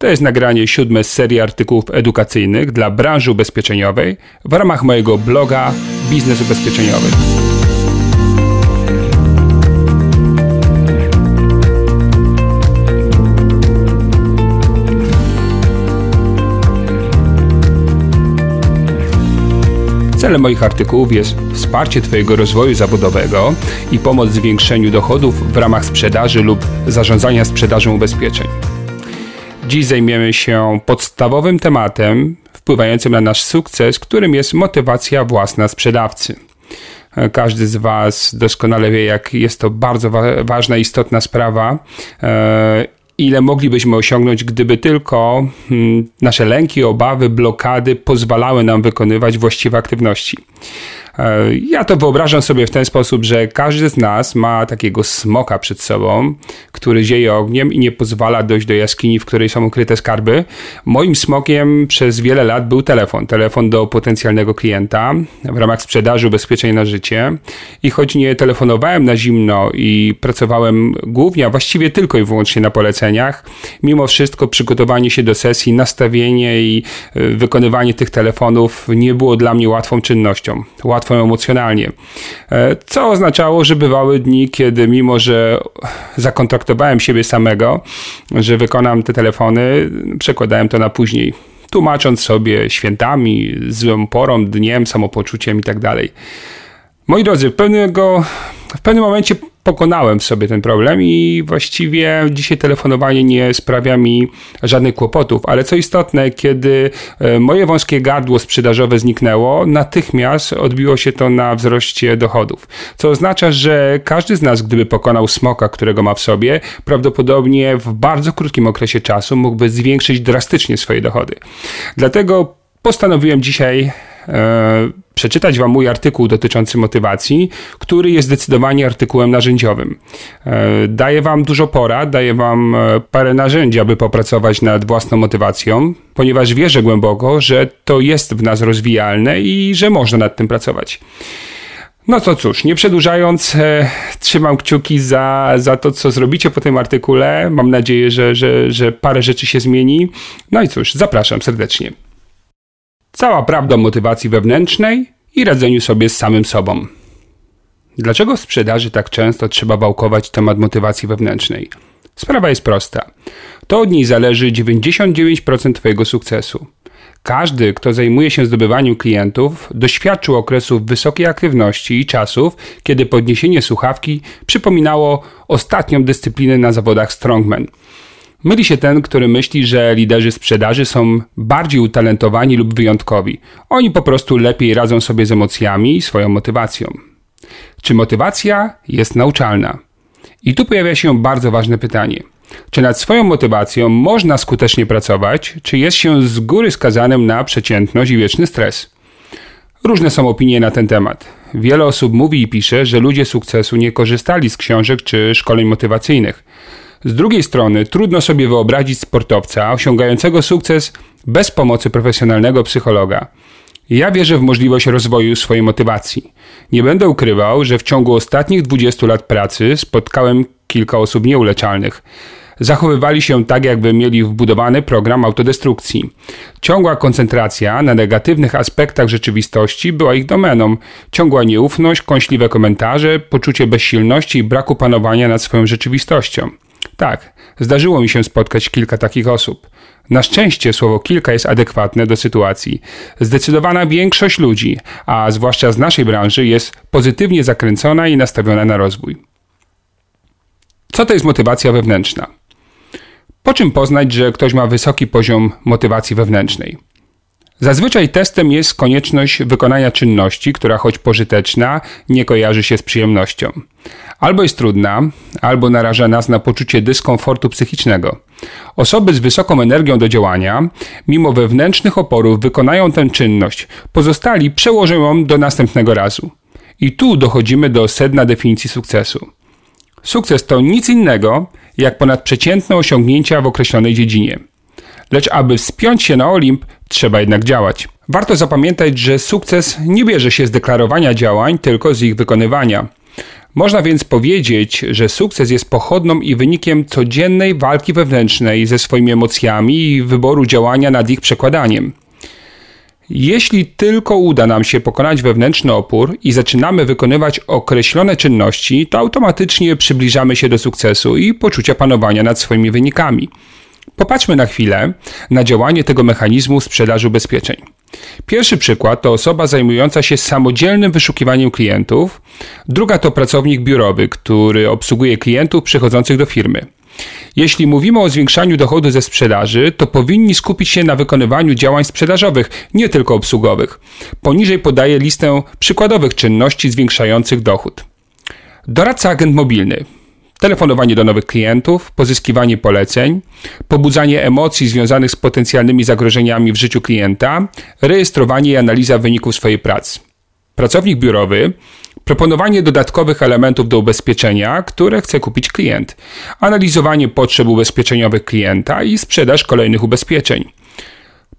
To jest nagranie 7 z serii artykułów edukacyjnych dla branży ubezpieczeniowej w ramach mojego bloga Biznes Ubezpieczeniowy. Celem moich artykułów jest wsparcie Twojego rozwoju zawodowego i pomoc w zwiększeniu dochodów w ramach sprzedaży lub zarządzania sprzedażą ubezpieczeń. Dziś zajmiemy się podstawowym tematem wpływającym na nasz sukces, którym jest motywacja własna sprzedawcy. Każdy z Was doskonale wie, jak jest to bardzo ważna, istotna sprawa, ile moglibyśmy osiągnąć, gdyby tylko nasze lęki, obawy, blokady pozwalały nam wykonywać właściwe aktywności. Ja to wyobrażam sobie w ten sposób, że każdy z nas ma takiego smoka przed sobą, który zieje ogniem i nie pozwala dojść do jaskini, w której są ukryte skarby. Moim smokiem przez wiele lat był telefon. Telefon do potencjalnego klienta w ramach sprzedaży ubezpieczeń na życie. I choć nie telefonowałem na zimno i pracowałem głównie, a właściwie tylko i wyłącznie na poleceniach, mimo wszystko przygotowanie się do sesji, nastawienie i wykonywanie tych telefonów nie było dla mnie łatwą czynnością. Emocjonalnie. Co oznaczało, że bywały dni, kiedy mimo, że zakontraktowałem siebie samego, że wykonam te telefony, przekładałem to na później, tłumacząc sobie świętami, złą porą, dniem, samopoczuciem i tak dalej. Moi drodzy, w pewnym momencie pokonałem sobie ten problem i właściwie dzisiaj telefonowanie nie sprawia mi żadnych kłopotów, ale co istotne, kiedy moje wąskie gardło sprzedażowe zniknęło, natychmiast odbiło się to na wzroście dochodów, co oznacza, że każdy z nas, gdyby pokonał smoka, którego ma w sobie, prawdopodobnie w bardzo krótkim okresie czasu mógłby zwiększyć drastycznie swoje dochody. Dlatego postanowiłem dzisiaj przeczytać Wam mój artykuł dotyczący motywacji, który jest zdecydowanie artykułem narzędziowym. Daję Wam dużo porad, daję Wam parę narzędzi, aby popracować nad własną motywacją, ponieważ wierzę głęboko, że to jest w nas rozwijalne i że można nad tym pracować. No to cóż, nie przedłużając, trzymam kciuki za to, co zrobicie po tym artykule. Mam nadzieję, że parę rzeczy się zmieni. No i cóż, zapraszam serdecznie. Cała prawda o motywacji wewnętrznej i radzeniu sobie z samym sobą. Dlaczego w sprzedaży tak często trzeba wałkować temat motywacji wewnętrznej? Sprawa jest prosta. To od niej zależy 99% Twojego sukcesu. Każdy, kto zajmuje się zdobywaniem klientów, doświadczył okresów wysokiej aktywności i czasów, kiedy podniesienie słuchawki przypominało ostatnią dyscyplinę na zawodach Strongman. Myli się ten, który myśli, że liderzy sprzedaży są bardziej utalentowani lub wyjątkowi. Oni po prostu lepiej radzą sobie z emocjami i swoją motywacją. Czy motywacja jest nauczalna? I tu pojawia się bardzo ważne pytanie. Czy nad swoją motywacją można skutecznie pracować, czy jest się z góry skazanym na przeciętność i wieczny stres? Różne są opinie na ten temat. Wiele osób mówi i pisze, że ludzie sukcesu nie korzystali z książek czy szkoleń motywacyjnych. Z drugiej strony trudno sobie wyobrazić sportowca osiągającego sukces bez pomocy profesjonalnego psychologa. Ja wierzę w możliwość rozwoju swojej motywacji. Nie będę ukrywał, że w ciągu ostatnich 20 lat pracy spotkałem kilka osób nieuleczalnych. Zachowywali się tak, jakby mieli wbudowany program autodestrukcji. Ciągła koncentracja na negatywnych aspektach rzeczywistości była ich domeną. Ciągła nieufność, kąśliwe komentarze, poczucie bezsilności i braku panowania nad swoją rzeczywistością. Tak, zdarzyło mi się spotkać kilka takich osób. Na szczęście słowo kilka jest adekwatne do sytuacji. Zdecydowana większość ludzi, a zwłaszcza z naszej branży, jest pozytywnie zakręcona i nastawiona na rozwój. Co to jest motywacja wewnętrzna? Po czym poznać, że ktoś ma wysoki poziom motywacji wewnętrznej? Zazwyczaj testem jest konieczność wykonania czynności, która choć pożyteczna, nie kojarzy się z przyjemnością. Albo jest trudna, albo naraża nas na poczucie dyskomfortu psychicznego. Osoby z wysoką energią do działania, mimo wewnętrznych oporów, wykonają tę czynność, pozostali przełożą ją do następnego razu. I tu dochodzimy do sedna definicji sukcesu. Sukces to nic innego, jak ponadprzeciętne osiągnięcia w określonej dziedzinie. Lecz aby wspiąć się na Olimp, trzeba jednak działać. Warto zapamiętać, że sukces nie bierze się z deklarowania działań, tylko z ich wykonywania. Można więc powiedzieć, że sukces jest pochodną i wynikiem codziennej walki wewnętrznej ze swoimi emocjami i wyboru działania nad ich przekładaniem. Jeśli tylko uda nam się pokonać wewnętrzny opór i zaczynamy wykonywać określone czynności, to automatycznie przybliżamy się do sukcesu i poczucia panowania nad swoimi wynikami. Popatrzmy na chwilę na działanie tego mechanizmu sprzedaży ubezpieczeń. Pierwszy przykład to osoba zajmująca się samodzielnym wyszukiwaniem klientów, druga to pracownik biurowy, który obsługuje klientów przychodzących do firmy. Jeśli mówimy o zwiększaniu dochodu ze sprzedaży, to powinni skupić się na wykonywaniu działań sprzedażowych, nie tylko obsługowych. Poniżej podaję listę przykładowych czynności zwiększających dochód. Doradca agent mobilny. Telefonowanie do nowych klientów, pozyskiwanie poleceń, pobudzanie emocji związanych z potencjalnymi zagrożeniami w życiu klienta, rejestrowanie i analiza wyników swojej pracy. Pracownik biurowy, proponowanie dodatkowych elementów do ubezpieczenia, które chce kupić klient, analizowanie potrzeb ubezpieczeniowych klienta i sprzedaż kolejnych ubezpieczeń,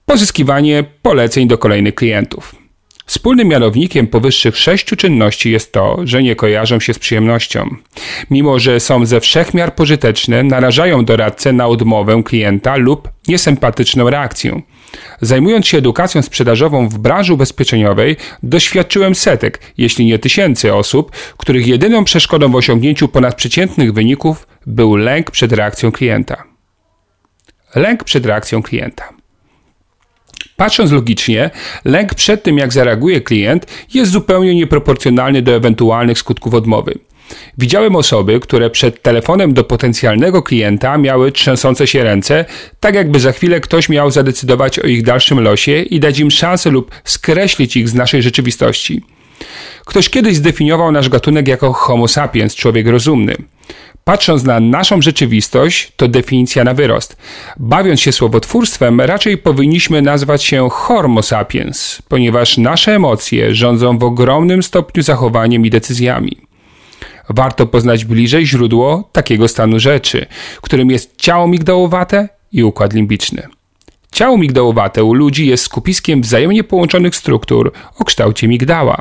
pozyskiwanie poleceń do kolejnych klientów. Wspólnym mianownikiem powyższych 6 czynności jest to, że nie kojarzą się z przyjemnością. Mimo że są ze wszech miar pożyteczne, narażają doradcę na odmowę klienta lub niesympatyczną reakcję. Zajmując się edukacją sprzedażową w branży ubezpieczeniowej, doświadczyłem setek, jeśli nie tysięcy osób, których jedyną przeszkodą w osiągnięciu ponadprzeciętnych wyników był lęk przed reakcją klienta. Lęk przed reakcją klienta. Patrząc logicznie, lęk przed tym, jak zareaguje klient, jest zupełnie nieproporcjonalny do ewentualnych skutków odmowy. Widziałem osoby, które przed telefonem do potencjalnego klienta miały trzęsące się ręce, tak jakby za chwilę ktoś miał zadecydować o ich dalszym losie i dać im szansę lub skreślić ich z naszej rzeczywistości. Ktoś kiedyś zdefiniował nasz gatunek jako homo sapiens, człowiek rozumny. Patrząc na naszą rzeczywistość, to definicja na wyrost. Bawiąc się słowotwórstwem, raczej powinniśmy nazwać się homo sapiens, ponieważ nasze emocje rządzą w ogromnym stopniu zachowaniem i decyzjami. Warto poznać bliżej źródło takiego stanu rzeczy, którym jest ciało migdałowate i układ limbiczny. Ciało migdałowate u ludzi jest skupiskiem wzajemnie połączonych struktur o kształcie migdała.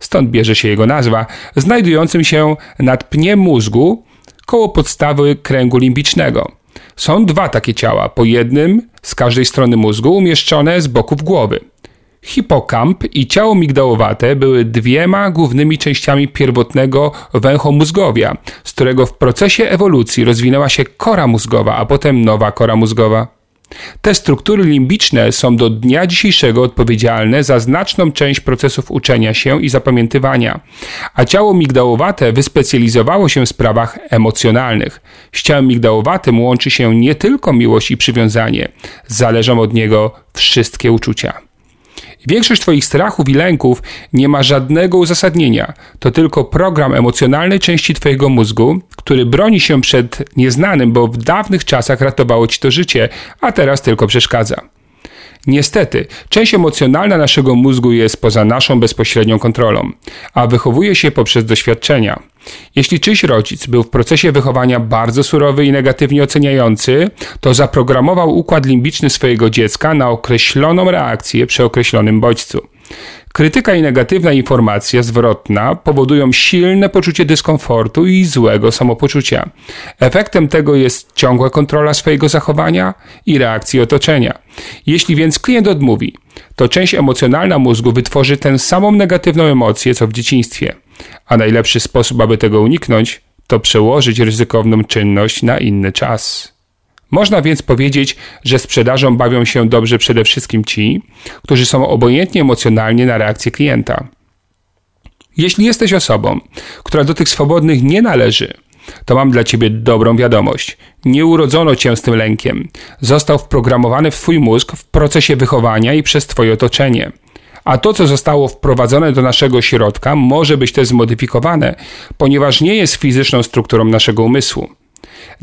Stąd bierze się jego nazwa, znajdującym się nad pniem mózgu koło podstawy kręgu limbicznego. Są 2 takie ciała, po jednym z każdej strony mózgu umieszczone z boków głowy. Hipokamp i ciało migdałowate były 2 głównymi częściami pierwotnego węchomózgowia, z którego w procesie ewolucji rozwinęła się kora mózgowa, a potem nowa kora mózgowa. Te struktury limbiczne są do dnia dzisiejszego odpowiedzialne za znaczną część procesów uczenia się i zapamiętywania, a ciało migdałowate wyspecjalizowało się w sprawach emocjonalnych. Z ciałem migdałowatym łączy się nie tylko miłość i przywiązanie, zależą od niego wszystkie uczucia. Większość Twoich strachów i lęków nie ma żadnego uzasadnienia. To tylko program emocjonalnej części Twojego mózgu, który broni się przed nieznanym, bo w dawnych czasach ratowało Ci to życie, a teraz tylko przeszkadza. Niestety, część emocjonalna naszego mózgu jest poza naszą bezpośrednią kontrolą, a wychowuje się poprzez doświadczenia. Jeśli czyjś rodzic był w procesie wychowania bardzo surowy i negatywnie oceniający, to zaprogramował układ limbiczny swojego dziecka na określoną reakcję przy określonym bodźcu. Krytyka i negatywna informacja zwrotna powodują silne poczucie dyskomfortu i złego samopoczucia. Efektem tego jest ciągła kontrola swojego zachowania i reakcji otoczenia. Jeśli więc klient odmówi, to część emocjonalna mózgu wytworzy tę samą negatywną emocję, co w dzieciństwie. A najlepszy sposób, aby tego uniknąć, to przełożyć ryzykowną czynność na inny czas. Można więc powiedzieć, że sprzedażą bawią się dobrze przede wszystkim ci, którzy są obojętni emocjonalnie na reakcję klienta. Jeśli jesteś osobą, która do tych swobodnych nie należy, to mam dla Ciebie dobrą wiadomość. Nie urodzono Cię z tym lękiem. Został wprogramowany w Twój mózg w procesie wychowania i przez Twoje otoczenie. A to, co zostało wprowadzone do naszego środka, może być też zmodyfikowane, ponieważ nie jest fizyczną strukturą naszego umysłu.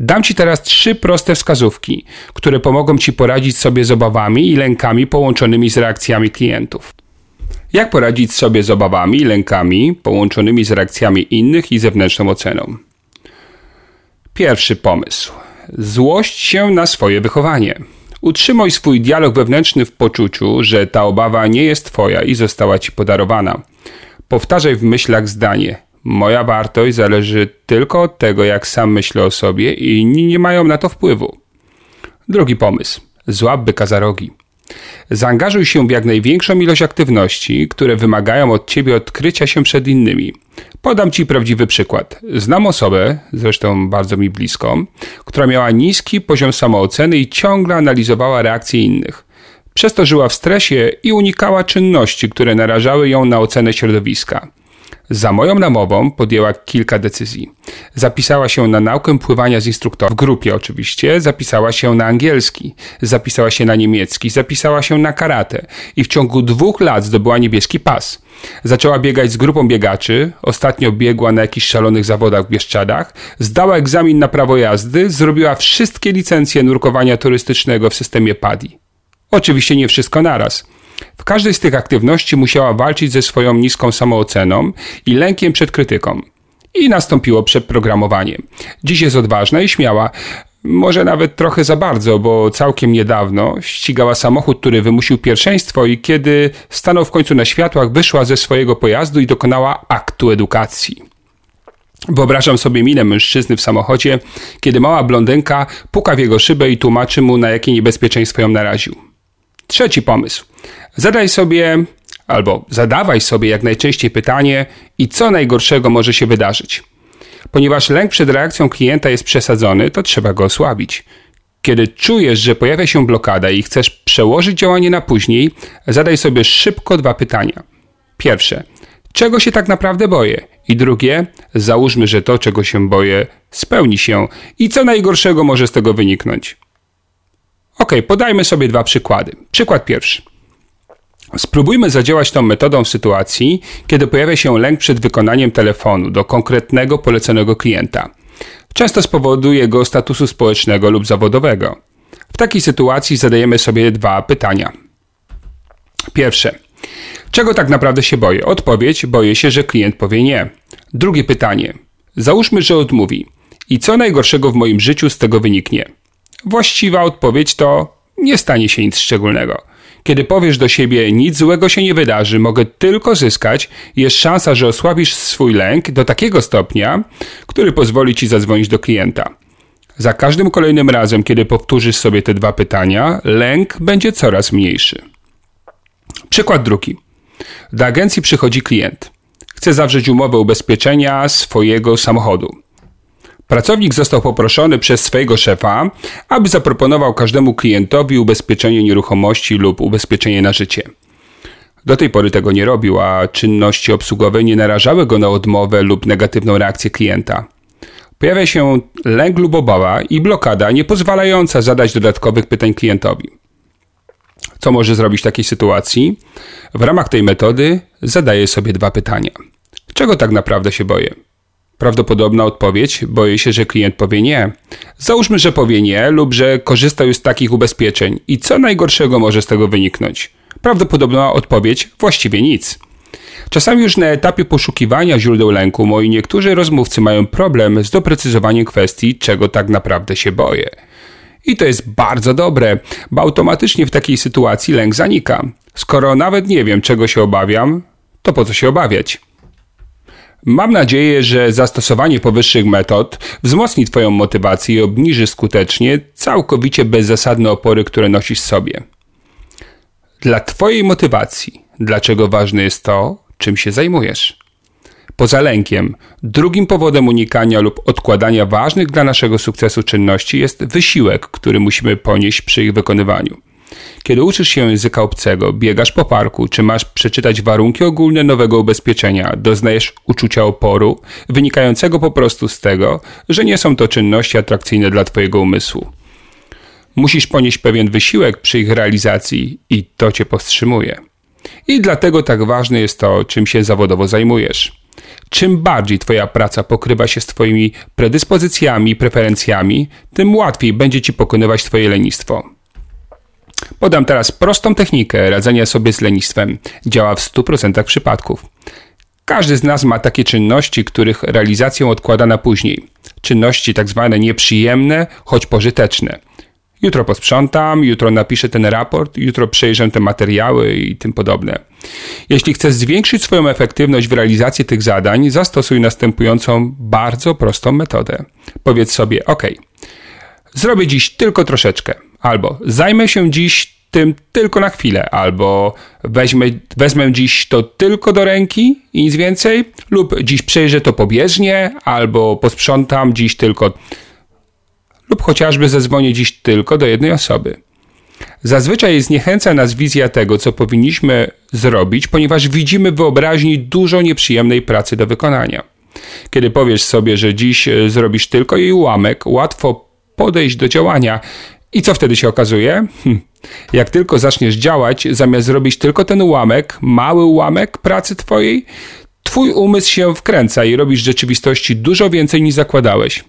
Dam Ci teraz 3 proste wskazówki, które pomogą Ci poradzić sobie z obawami i lękami połączonymi z reakcjami klientów. Jak poradzić sobie z obawami i lękami połączonymi z reakcjami innych i zewnętrzną oceną? Pierwszy pomysł. Złość się na swoje wychowanie. Utrzymuj swój dialog wewnętrzny w poczuciu, że ta obawa nie jest Twoja i została Ci podarowana. Powtarzaj w myślach zdanie. Moja wartość zależy tylko od tego, jak sam myślę o sobie i inni nie mają na to wpływu. Drugi pomysł. Złap byka za rogi. Zaangażuj się w jak największą ilość aktywności, które wymagają od Ciebie odkrycia się przed innymi. Podam Ci prawdziwy przykład. Znam osobę, zresztą bardzo mi bliską, która miała niski poziom samooceny i ciągle analizowała reakcje innych. Przez to żyła w stresie i unikała czynności, które narażały ją na ocenę środowiska. Za moją namową podjęła kilka decyzji. Zapisała się na naukę pływania z instruktorem, w grupie oczywiście, zapisała się na angielski, zapisała się na niemiecki, zapisała się na karate i w ciągu 2 lat zdobyła niebieski pas. Zaczęła biegać z grupą biegaczy, ostatnio biegła na jakichś szalonych zawodach w Bieszczadach, zdała egzamin na prawo jazdy, zrobiła wszystkie licencje nurkowania turystycznego w systemie PADI. Oczywiście nie wszystko naraz. W każdej z tych aktywności musiała walczyć ze swoją niską samooceną i lękiem przed krytyką. I nastąpiło przeprogramowanie. Dziś jest odważna i śmiała, może nawet trochę za bardzo, bo całkiem niedawno ścigała samochód, który wymusił pierwszeństwo i kiedy stanął w końcu na światłach, wyszła ze swojego pojazdu i dokonała aktu edukacji. Wyobrażam sobie minę mężczyzny w samochodzie, kiedy mała blondynka puka w jego szybę i tłumaczy mu, na jakie niebezpieczeństwo ją naraził. Trzeci pomysł. Zadawaj sobie jak najczęściej pytanie i co najgorszego może się wydarzyć. Ponieważ lęk przed reakcją klienta jest przesadzony, to trzeba go osłabić. Kiedy czujesz, że pojawia się blokada i chcesz przełożyć działanie na później, zadaj sobie szybko 2 pytania. Pierwsze, czego się tak naprawdę boję? I drugie, załóżmy, że to, czego się boję, spełni się i co najgorszego może z tego wyniknąć. Okej, podajmy sobie 2 przykłady. Przykład pierwszy. Spróbujmy zadziałać tą metodą w sytuacji, kiedy pojawia się lęk przed wykonaniem telefonu do konkretnego poleconego klienta. Często z powodu jego statusu społecznego lub zawodowego. W takiej sytuacji zadajemy sobie 2 pytania. Pierwsze. Czego tak naprawdę się boję? Odpowiedź: boję się, że klient powie nie. Drugie pytanie. Załóżmy, że odmówi. I co najgorszego w moim życiu z tego wyniknie? Właściwa odpowiedź to nie stanie się nic szczególnego. Kiedy powiesz do siebie, nic złego się nie wydarzy, mogę tylko zyskać, jest szansa, że osłabisz swój lęk do takiego stopnia, który pozwoli ci zadzwonić do klienta. Za każdym kolejnym razem, kiedy powtórzysz sobie te 2 pytania, lęk będzie coraz mniejszy. Przykład drugi. Do agencji przychodzi klient. Chce zawrzeć umowę ubezpieczenia swojego samochodu. Pracownik został poproszony przez swojego szefa, aby zaproponował każdemu klientowi ubezpieczenie nieruchomości lub ubezpieczenie na życie. Do tej pory tego nie robił, a czynności obsługowe nie narażały go na odmowę lub negatywną reakcję klienta. Pojawia się lęk lub obawa i blokada niepozwalająca zadać dodatkowych pytań klientowi. Co może zrobić w takiej sytuacji? W ramach tej metody zadaję sobie 2 pytania. Czego tak naprawdę się boję? Prawdopodobna odpowiedź, boję się, że klient powie nie. Załóżmy, że powie nie lub że korzysta już z takich ubezpieczeń i co najgorszego może z tego wyniknąć. Prawdopodobna odpowiedź, właściwie nic. Czasami już na etapie poszukiwania źródeł lęku moi niektórzy rozmówcy mają problem z doprecyzowaniem kwestii, czego tak naprawdę się boję. I to jest bardzo dobre, bo automatycznie w takiej sytuacji lęk zanika. Skoro nawet nie wiem, czego się obawiam, to po co się obawiać? Mam nadzieję, że zastosowanie powyższych metod wzmocni Twoją motywację i obniży skutecznie całkowicie bezzasadne opory, które nosisz sobie. Dla Twojej motywacji, dlaczego ważne jest to, czym się zajmujesz? Poza lękiem, drugim powodem unikania lub odkładania ważnych dla naszego sukcesu czynności jest wysiłek, który musimy ponieść przy ich wykonywaniu. Kiedy uczysz się języka obcego, biegasz po parku, czy masz przeczytać warunki ogólne nowego ubezpieczenia, doznajesz uczucia oporu, wynikającego po prostu z tego, że nie są to czynności atrakcyjne dla Twojego umysłu. Musisz ponieść pewien wysiłek przy ich realizacji i to Cię powstrzymuje. I dlatego tak ważne jest to, czym się zawodowo zajmujesz. Czym bardziej Twoja praca pokrywa się z Twoimi predyspozycjami i preferencjami, tym łatwiej będzie Ci pokonywać Twoje lenistwo. Podam teraz prostą technikę radzenia sobie z lenistwem. Działa w 100% przypadków. Każdy z nas ma takie czynności, których realizację odkłada na później. Czynności tak zwane nieprzyjemne, choć pożyteczne. Jutro posprzątam, jutro napiszę ten raport, jutro przejrzę te materiały i tym podobne. Jeśli chcesz zwiększyć swoją efektywność w realizacji tych zadań, zastosuj następującą bardzo prostą metodę. Powiedz sobie, ok, zrobię dziś tylko troszeczkę, albo zajmę się dziś tym tylko na chwilę, albo wezmę dziś to tylko do ręki i nic więcej, lub dziś przejrzę to pobieżnie, albo posprzątam dziś tylko, lub chociażby zadzwonię dziś tylko do jednej osoby. Zazwyczaj zniechęca nas wizja tego, co powinniśmy zrobić, ponieważ widzimy w wyobraźni dużo nieprzyjemnej pracy do wykonania. Kiedy powiesz sobie, że dziś zrobisz tylko jej ułamek, łatwo podejść do działania. I co wtedy się okazuje? Jak tylko zaczniesz działać, zamiast zrobić tylko ten ułamek, mały ułamek pracy twojej, twój umysł się wkręca i robisz w rzeczywistości dużo więcej niż zakładałeś.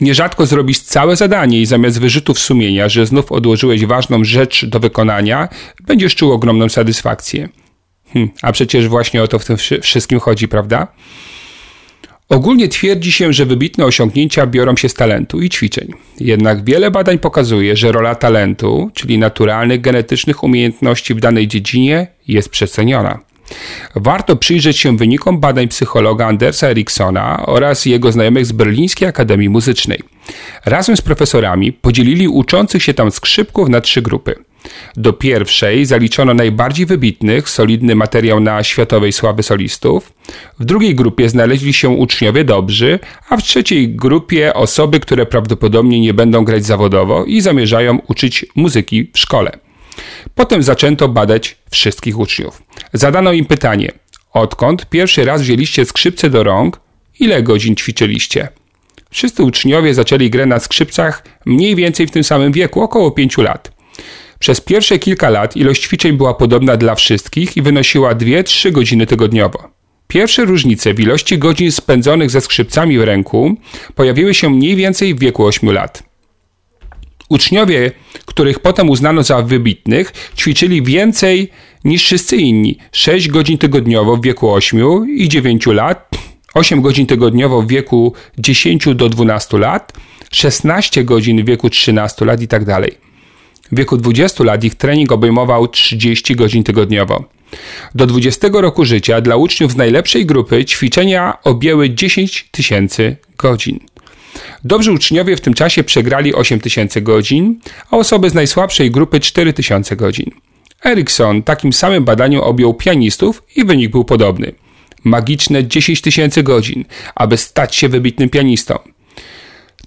Nierzadko zrobisz całe zadanie i zamiast wyrzutów sumienia, że znów odłożyłeś ważną rzecz do wykonania, będziesz czuł ogromną satysfakcję. A przecież właśnie o to w tym wszystkim chodzi, prawda? Ogólnie twierdzi się, że wybitne osiągnięcia biorą się z talentu i ćwiczeń. Jednak wiele badań pokazuje, że rola talentu, czyli naturalnych genetycznych umiejętności w danej dziedzinie, jest przeceniona. Warto przyjrzeć się wynikom badań psychologa Andersa Erikssona oraz jego znajomych z Berlińskiej Akademii Muzycznej. Razem z profesorami podzielili uczących się tam skrzypków na 3 grupy. Do pierwszej zaliczono najbardziej wybitnych, solidny materiał na światowej sławy solistów, w drugiej grupie znaleźli się uczniowie dobrzy, a w trzeciej grupie osoby, które prawdopodobnie nie będą grać zawodowo i zamierzają uczyć muzyki w szkole. Potem zaczęto badać wszystkich uczniów. Zadano im pytanie, odkąd pierwszy raz wzięliście skrzypce do rąk, ile godzin ćwiczyliście? Wszyscy uczniowie zaczęli grę na skrzypcach mniej więcej w tym samym wieku, około 5 lat. Przez pierwsze kilka lat ilość ćwiczeń była podobna dla wszystkich i wynosiła 2-3 godziny tygodniowo. Pierwsze różnice w ilości godzin spędzonych ze skrzypcami w ręku pojawiły się mniej więcej w wieku 8 lat. Uczniowie, których potem uznano za wybitnych, ćwiczyli więcej niż wszyscy inni. 6 godzin tygodniowo w wieku 8 i 9 lat, 8 godzin tygodniowo w wieku 10 do 12 lat, 16 godzin w wieku 13 lat i tak dalej. W wieku 20 lat ich trening obejmował 30 godzin tygodniowo. Do 20 roku życia dla uczniów z najlepszej grupy ćwiczenia objęły 10 000 godzin. Dobrzy uczniowie w tym czasie przegrali 8 000 godzin, a osoby z najsłabszej grupy 4 000 godzin. Eriksson takim samym badaniu objął pianistów i wynik był podobny. Magiczne 10 000 godzin, aby stać się wybitnym pianistą.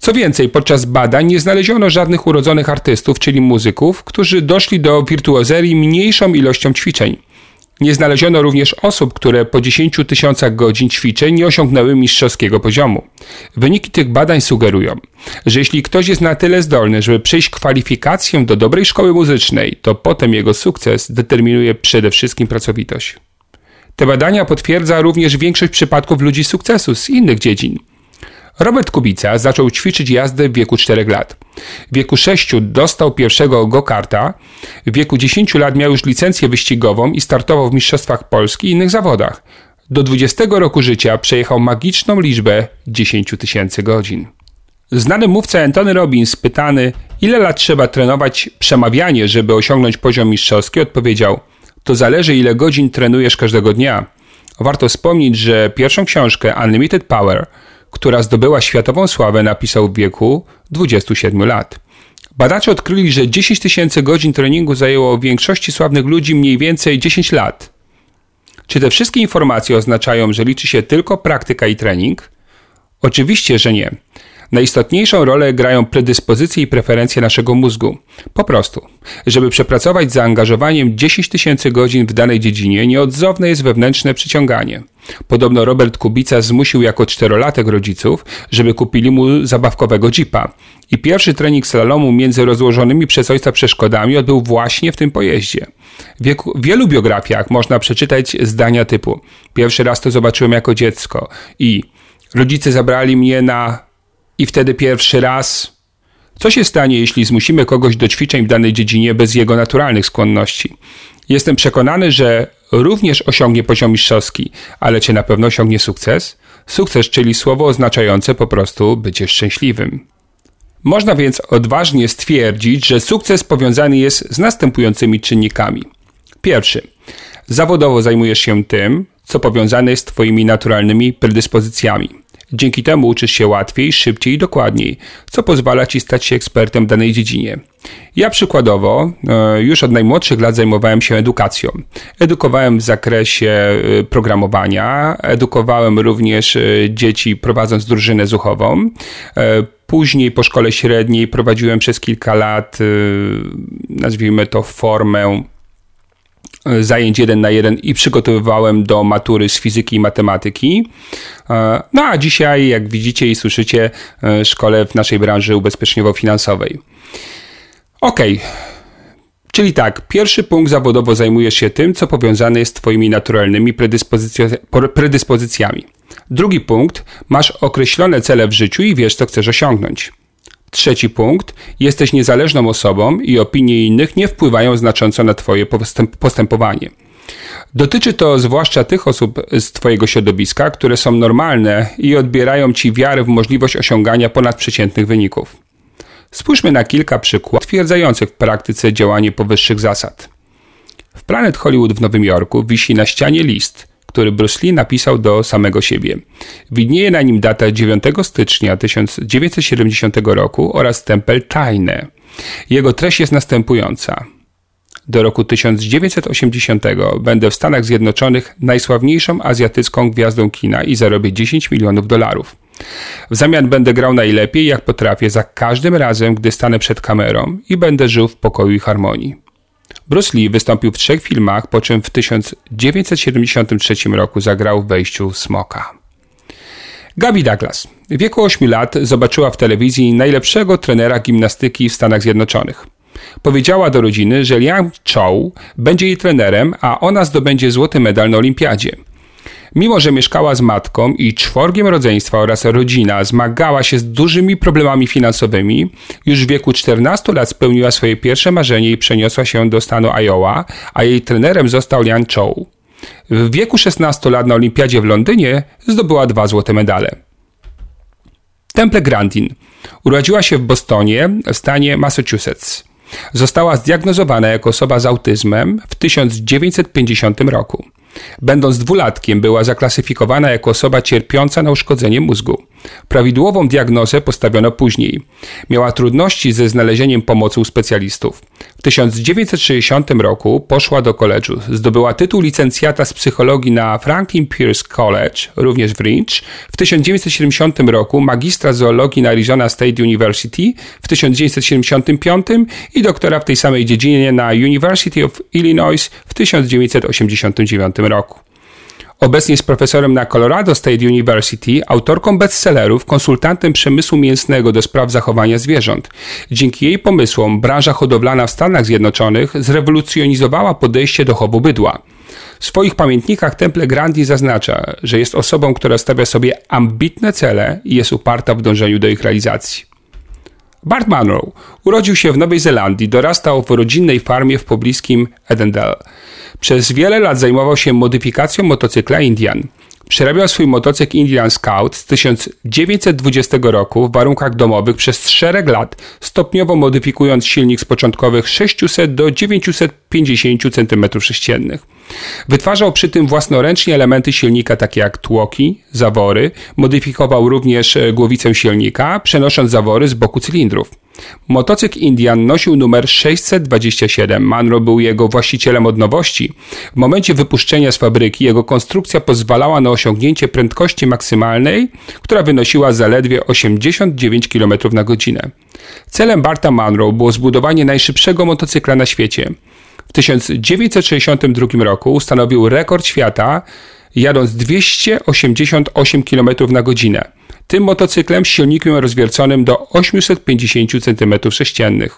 Co więcej, podczas badań nie znaleziono żadnych urodzonych artystów, czyli muzyków, którzy doszli do wirtuozerii mniejszą ilością ćwiczeń. Nie znaleziono również osób, które po 10 000 godzin ćwiczeń nie osiągnęły mistrzowskiego poziomu. Wyniki tych badań sugerują, że jeśli ktoś jest na tyle zdolny, żeby przejść kwalifikację do dobrej szkoły muzycznej, to potem jego sukces determinuje przede wszystkim pracowitość. Te badania potwierdza również większość przypadków ludzi sukcesu z innych dziedzin. Robert Kubica zaczął ćwiczyć jazdę w wieku 4 lat. W wieku 6 dostał pierwszego go-karta, w wieku 10 lat miał już licencję wyścigową i startował w mistrzostwach Polski i innych zawodach. Do 20 roku życia przejechał magiczną liczbę 10 000 godzin. Znany mówca Anthony Robbins, pytany, ile lat trzeba trenować przemawianie, żeby osiągnąć poziom mistrzowski, odpowiedział, to zależy ile godzin trenujesz każdego dnia. Warto wspomnieć, że pierwszą książkę Unlimited Power, która zdobyła światową sławę, napisał w wieku 27 lat. Badacze odkryli, że 10 000 godzin treningu zajęło większości sławnych ludzi mniej więcej 10 lat. Czy te wszystkie informacje oznaczają, że liczy się tylko praktyka i trening? Oczywiście, że nie. Najistotniejszą rolę grają predyspozycje i preferencje naszego mózgu. Po prostu, żeby przepracować zaangażowaniem 10 000 godzin w danej dziedzinie, nieodzowne jest wewnętrzne przyciąganie. Podobno Robert Kubica zmusił jako 4-latek rodziców, żeby kupili mu zabawkowego jeepa. I pierwszy trening slalomu między rozłożonymi przez ojca przeszkodami odbył właśnie w tym pojeździe. W wielu biografiach można przeczytać zdania typu pierwszy raz to zobaczyłem jako dziecko i rodzice zabrali mnie na... I wtedy pierwszy raz, co się stanie, jeśli zmusimy kogoś do ćwiczeń w danej dziedzinie bez jego naturalnych skłonności? Jestem przekonany, że również osiągnie poziom mistrzowski, ale czy na pewno osiągnie sukces? Sukces, czyli słowo oznaczające po prostu bycie szczęśliwym. Można więc odważnie stwierdzić, że sukces powiązany jest z następującymi czynnikami. Pierwszy. Zawodowo zajmujesz się tym, co powiązane jest z twoimi naturalnymi predyspozycjami. Dzięki temu uczysz się łatwiej, szybciej i dokładniej, co pozwala ci stać się ekspertem w danej dziedzinie. Ja przykładowo już od najmłodszych lat zajmowałem się edukacją. Edukowałem w zakresie programowania, edukowałem również dzieci prowadząc drużynę zuchową. Później po szkole średniej prowadziłem przez kilka lat, nazwijmy to, formę zajęć 1 na 1 i przygotowywałem do matury z fizyki i matematyki. No a dzisiaj, jak widzicie i słyszycie, szkole w naszej branży ubezpieczeniowo-finansowej. Okej. Czyli tak, pierwszy punkt, zawodowo zajmujesz się tym, co powiązane jest z twoimi naturalnymi predyspozycjami. Drugi punkt, masz określone cele w życiu i wiesz, co chcesz osiągnąć. Trzeci punkt, jesteś niezależną osobą i opinie innych nie wpływają znacząco na twoje postępowanie. Dotyczy to zwłaszcza tych osób z twojego środowiska, które są normalne i odbierają ci wiarę w możliwość osiągania ponadprzeciętnych wyników. Spójrzmy na kilka przykładów twierdzających w praktyce działanie powyższych zasad. W Planet Hollywood w Nowym Jorku wisi na ścianie list, który Bruce Lee napisał do samego siebie. Widnieje na nim data 9 stycznia 1970 roku oraz stempel tajne. Jego treść jest następująca. Do roku 1980 będę w Stanach Zjednoczonych najsławniejszą azjatycką gwiazdą kina i zarobię $10 milionów. W zamian będę grał najlepiej, jak potrafię, za każdym razem, gdy stanę przed kamerą i będę żył w pokoju i harmonii. Bruce Lee wystąpił w 3 filmach, po czym w 1973 roku zagrał w Wejściu smoka. Gabby Douglas w wieku 8 lat zobaczyła w telewizji najlepszego trenera gimnastyki w Stanach Zjednoczonych. Powiedziała do rodziny, że Liang Chow będzie jej trenerem, a ona zdobędzie złoty medal na olimpiadzie. Mimo że mieszkała z matką i 4 rodzeństwa oraz rodzina zmagała się z dużymi problemami finansowymi, już w wieku 14 lat spełniła swoje pierwsze marzenie i przeniosła się do stanu Iowa, a jej trenerem został Jan Chow. W wieku 16 lat na olimpiadzie w Londynie zdobyła 2 złote medale. Temple Grandin urodziła się w Bostonie w stanie Massachusetts. Została zdiagnozowana jako osoba z autyzmem w 1950 roku. Będąc dwulatkiem była zaklasyfikowana jako osoba cierpiąca na uszkodzenie mózgu. Prawidłową diagnozę postawiono później. Miała trudności ze znalezieniem pomocy u specjalistów. W 1960 roku poszła do koledżu. Zdobyła tytuł licencjata z psychologii na Franklin Pierce College, również w Ridge. W 1970 roku magistra zoologii na Arizona State University, w 1975 i doktora w tej samej dziedzinie na University of Illinois w 1989 roku. Obecnie jest profesorem na Colorado State University, autorką bestsellerów, konsultantem przemysłu mięsnego do spraw zachowania zwierząt. Dzięki jej pomysłom branża hodowlana w Stanach Zjednoczonych zrewolucjonizowała podejście do chowu bydła. W swoich pamiętnikach Temple Grandin zaznacza, że jest osobą, która stawia sobie ambitne cele i jest uparta w dążeniu do ich realizacji. Bart Munro urodził się w Nowej Zelandii, dorastał w rodzinnej farmie w pobliskim Edendale. Przez wiele lat zajmował się modyfikacją motocykla Indian. Przerabiał swój motocykl Indian Scout z 1920 roku w warunkach domowych przez 4 lat, stopniowo modyfikując silnik z początkowych 600 do 950 cm3. Wytwarzał przy tym własnoręcznie elementy silnika takie jak tłoki, zawory, modyfikował również głowicę silnika, przenosząc zawory z boku cylindrów. Motocykl Indian nosił numer 627. Munro był jego właścicielem od nowości. W momencie wypuszczenia z fabryki jego konstrukcja pozwalała na osiągnięcie prędkości maksymalnej, która wynosiła zaledwie 89 km na godzinę. Celem Barta Munro było zbudowanie najszybszego motocykla na świecie. W 1962 roku ustanowił rekord świata, jadąc 288 km na godzinę. Tym motocyklem z silnikiem rozwierconym do 850 cm3.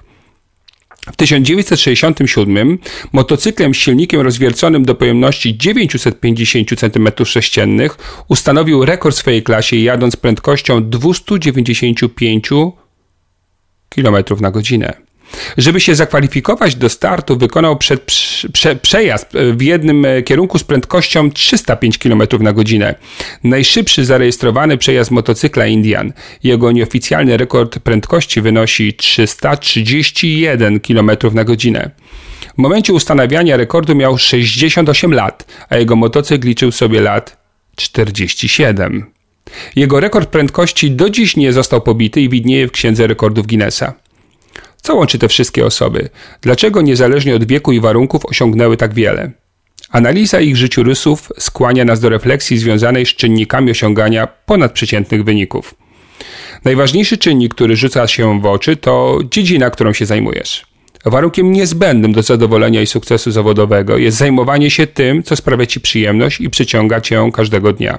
W 1967 motocyklem z silnikiem rozwierconym do pojemności 950 cm3 ustanowił rekord w swojej klasie, jadąc prędkością 295 km na godzinę. Żeby się zakwalifikować do startu, wykonał przejazd w jednym kierunku z prędkością 305 km na godzinę. Najszybszy zarejestrowany przejazd motocykla Indian. Jego nieoficjalny rekord prędkości wynosi 331 km na godzinę. W momencie ustanawiania rekordu miał 68 lat, a jego motocykl liczył sobie lat 47. Jego rekord prędkości do dziś nie został pobity i widnieje w Księdze Rekordów Guinnessa. Co łączy te wszystkie osoby? Dlaczego niezależnie od wieku i warunków osiągnęły tak wiele? Analiza ich życiorysów skłania nas do refleksji związanej z czynnikami osiągania ponadprzeciętnych wyników. Najważniejszy czynnik, który rzuca się w oczy, to dziedzina, którą się zajmujesz. Warunkiem niezbędnym do zadowolenia i sukcesu zawodowego jest zajmowanie się tym, co sprawia ci przyjemność i przyciąga cię każdego dnia.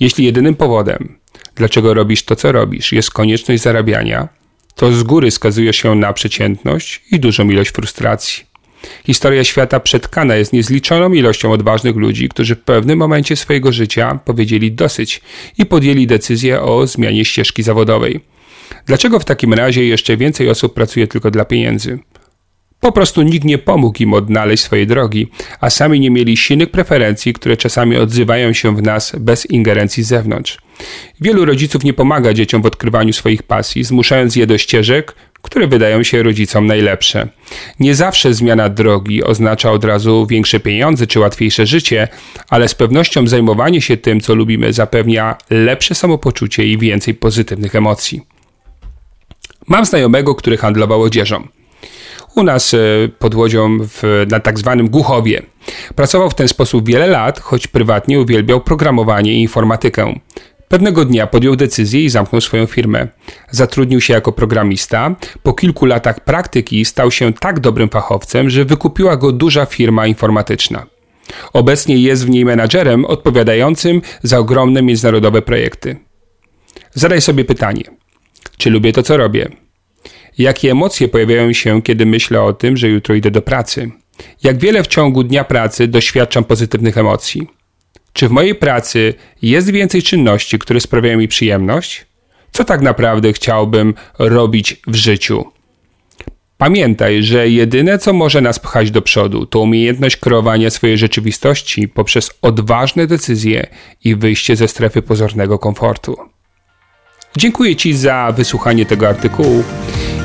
Jeśli jedynym powodem, dlaczego robisz to, co robisz, jest konieczność zarabiania, to z góry skazuje się na przeciętność i dużą ilość frustracji. Historia świata przetkana jest niezliczoną ilością odważnych ludzi, którzy w pewnym momencie swojego życia powiedzieli dosyć i podjęli decyzję o zmianie ścieżki zawodowej. Dlaczego w takim razie jeszcze więcej osób pracuje tylko dla pieniędzy? Po prostu nikt nie pomógł im odnaleźć swojej drogi, a sami nie mieli silnych preferencji, które czasami odzywają się w nas bez ingerencji z zewnątrz. Wielu rodziców nie pomaga dzieciom w odkrywaniu swoich pasji, zmuszając je do ścieżek, które wydają się rodzicom najlepsze. Nie zawsze zmiana drogi oznacza od razu większe pieniądze czy łatwiejsze życie, ale z pewnością zajmowanie się tym, co lubimy, zapewnia lepsze samopoczucie i więcej pozytywnych emocji. Mam znajomego, który handlował odzieżą. U nas pod Łodzią na tak zwanym Głuchowie. Pracował w ten sposób wiele lat, choć prywatnie uwielbiał programowanie i informatykę. Pewnego dnia podjął decyzję i zamknął swoją firmę. Zatrudnił się jako programista. Po kilku latach praktyki stał się tak dobrym fachowcem, że wykupiła go duża firma informatyczna. Obecnie jest w niej menadżerem odpowiadającym za ogromne międzynarodowe projekty. Zadaj sobie pytanie. Czy lubię to, co robię? Jakie emocje pojawiają się, kiedy myślę o tym, że jutro idę do pracy? Jak wiele w ciągu dnia pracy doświadczam pozytywnych emocji? Czy w mojej pracy jest więcej czynności, które sprawiają mi przyjemność? Co tak naprawdę chciałbym robić w życiu? Pamiętaj, że jedyne, co może nas pchać do przodu, to umiejętność kreowania swojej rzeczywistości poprzez odważne decyzje i wyjście ze strefy pozornego komfortu. Dziękuję Ci za wysłuchanie tego artykułu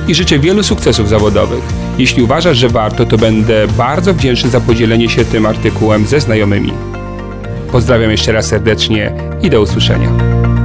i życzę wielu sukcesów zawodowych. Jeśli uważasz, że warto, to będę bardzo wdzięczny za podzielenie się tym artykułem ze znajomymi. Pozdrawiam jeszcze raz serdecznie i do usłyszenia.